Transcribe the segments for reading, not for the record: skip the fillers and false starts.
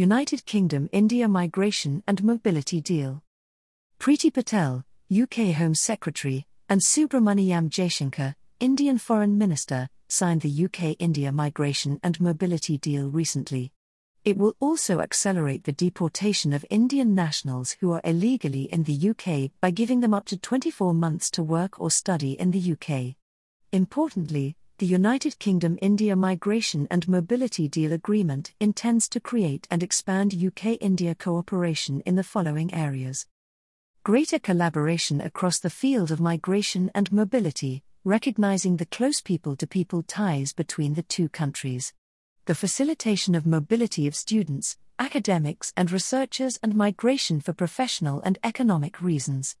United Kingdom-India Migration and Mobility Deal. Preeti Patel, UK Home Secretary, and Subramaniam Jaishankar, Indian Foreign Minister, signed the UK-India Migration and Mobility Deal recently. It will also accelerate the deportation of Indian nationals who are illegally in the UK by giving them up to 24 months to work or study in the UK. Importantly, the United Kingdom-India Migration and Mobility Deal Agreement intends to create and expand UK-India cooperation in the following areas: greater collaboration across the field of migration and mobility, recognizing the close people-to-people ties between the two countries; the facilitation of mobility of students, academics and researchers, and migration for professional and economic reasons;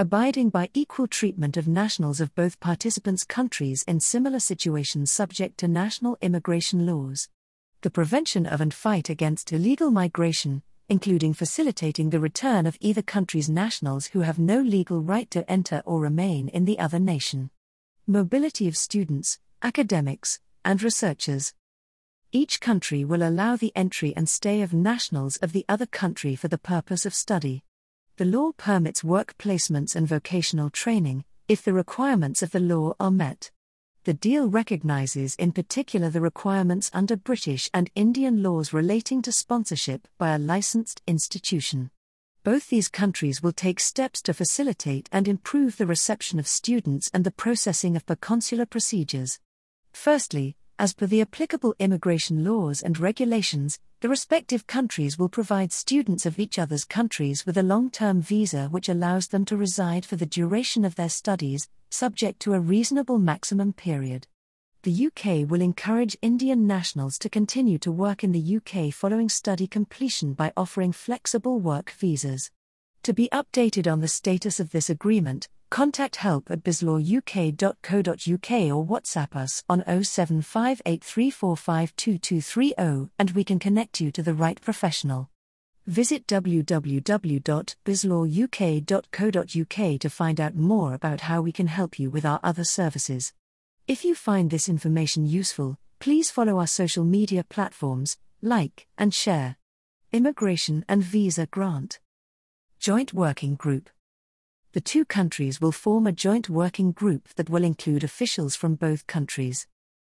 abiding by equal treatment of nationals of both participants' countries in similar situations subject to national immigration laws; the prevention of and fight against illegal migration, including facilitating the return of either country's nationals who have no legal right to enter or remain in the other nation; mobility of students, academics and researchers. Each country will allow the entry and stay of nationals of the other country for the purpose of study. The law permits work placements and vocational training, if the requirements of the law are met. The deal recognises in particular the requirements under British and Indian laws relating to sponsorship by a licensed institution. Both these countries will take steps to facilitate and improve the reception of students and the processing of per-consular procedures. Firstly, as per the applicable immigration laws and regulations, the respective countries will provide students of each other's countries with a long-term visa which allows them to reside for the duration of their studies, subject to a reasonable maximum period. The UK will encourage Indian nationals to continue to work in the UK following study completion by offering flexible work visas. To be updated on the status of this agreement, contact help@bizlawuk.co.uk or WhatsApp us on 07583452230 and we can connect you to the right professional. Visit www.bizlawuk.co.uk to find out more about how we can help you with our other services. If you find this information useful, please follow our social media platforms, like and share. Immigration and Visa Grant Joint Working Group. The two countries will form a joint working group that will include officials from both countries.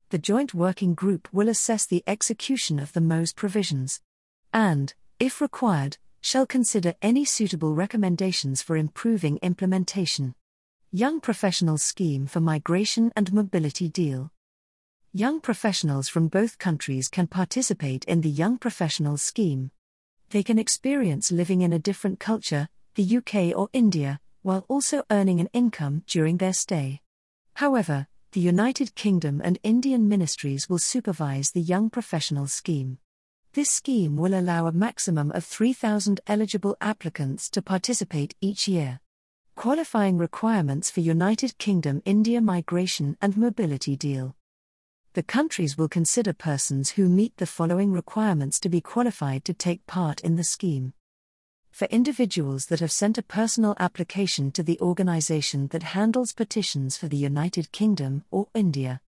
The joint working group will assess the execution of the MOU's provisions and, if required, shall consider any suitable recommendations for improving implementation. Young Professionals Scheme for Migration and Mobility Deal. Young professionals from both countries can participate in the Young Professionals Scheme. They can experience living in a different culture, the UK or India, while also earning an income during their stay. However, the United Kingdom and Indian ministries will supervise the Young Professionals Scheme. This scheme will allow a maximum of 3,000 eligible applicants to participate each year. Qualifying requirements for United Kingdom-India Migration and Mobility Deal. The countries will consider persons who meet the following requirements to be qualified to take part in the scheme. For individuals that have sent a personal application to the organisation that handles petitions for the United Kingdom or India.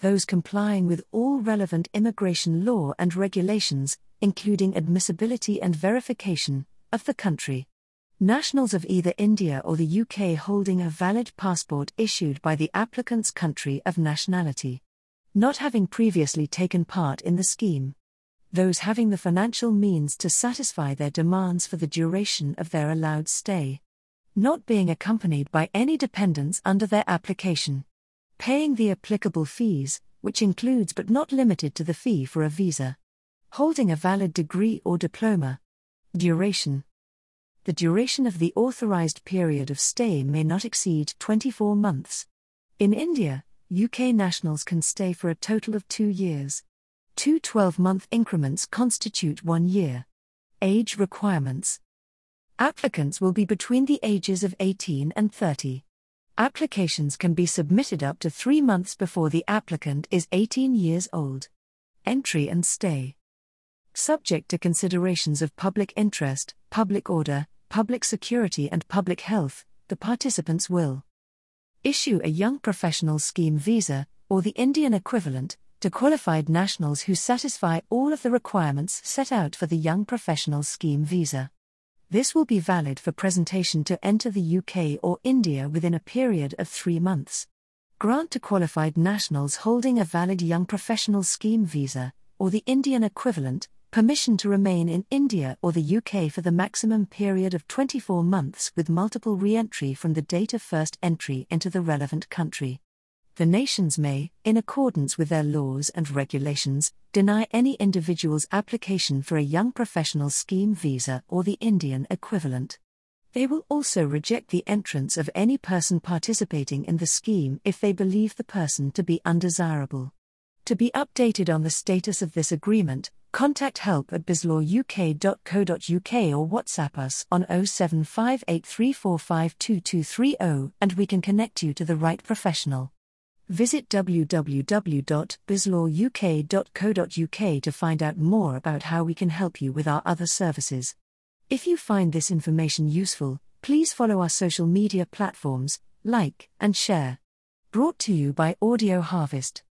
Those complying with all relevant immigration law and regulations, including admissibility and verification, of the country. Nationals of either India or the UK holding a valid passport issued by the applicant's country of nationality. Not having previously taken part in the scheme. Those having the financial means to satisfy their demands for the duration of their allowed stay. Not being accompanied by any dependents under their application. Paying the applicable fees, which includes but not limited to the fee for a visa. Holding a valid degree or diploma. Duration. The duration of the authorised period of stay may not exceed 24 months. In India, UK nationals can stay for a total of 2 years. Two 12-month increments constitute 1 year. Age requirements. Applicants will be between the ages of 18 and 30. Applications can be submitted up to 3 months before the applicant is 18 years old. Entry and stay. Subject to considerations of public interest, public order, public security and public health, the participants will issue a Young Professional Scheme visa, or the Indian equivalent, to qualified nationals who satisfy all of the requirements set out for the Young Professionals Scheme visa. This will be valid for presentation to enter the UK or India within a period of 3 months. Grant to qualified nationals holding a valid Young Professionals Scheme visa, or the Indian equivalent, permission to remain in India or the UK for the maximum period of 24 months with multiple re-entry from the date of first entry into the relevant country. The nations may, in accordance with their laws and regulations, deny any individual's application for a Young Professionals Scheme visa or the Indian equivalent. They will also reject the entrance of any person participating in the scheme if they believe the person to be undesirable. To be updated on the status of this agreement, contact help@bizlawuk.co.uk or WhatsApp us on 07583452230 and we can connect you to the right professional. Visit www.bizlawuk.co.uk to find out more about how we can help you with our other services. If you find this information useful, please follow our social media platforms, like and share. Brought to you by Audio Harvest.